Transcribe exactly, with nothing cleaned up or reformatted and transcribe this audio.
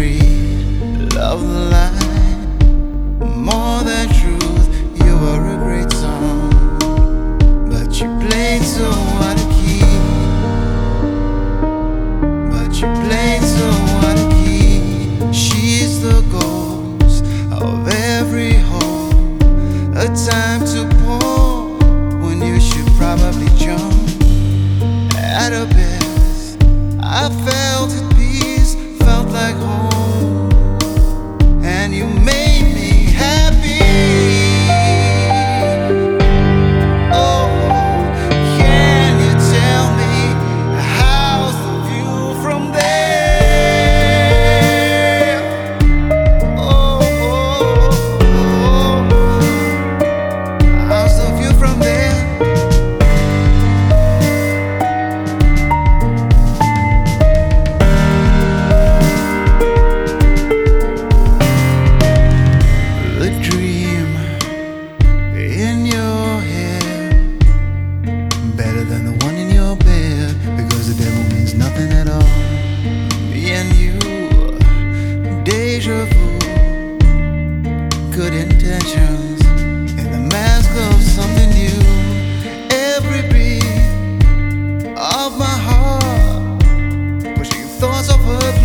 creed, love the light, more than truth. You were a great song, but you played so out of key. But you played so out of key. She's the ghost of every hope, a time to pour when you should probably jump. At a best, I felt it. Felt like home, and you made me happy. Oh, can you tell me how's the view from there? Oh, oh, oh, oh. How's the view from there? Good intentions in the mask of something new. Every beat of my heart pushing thoughts of her.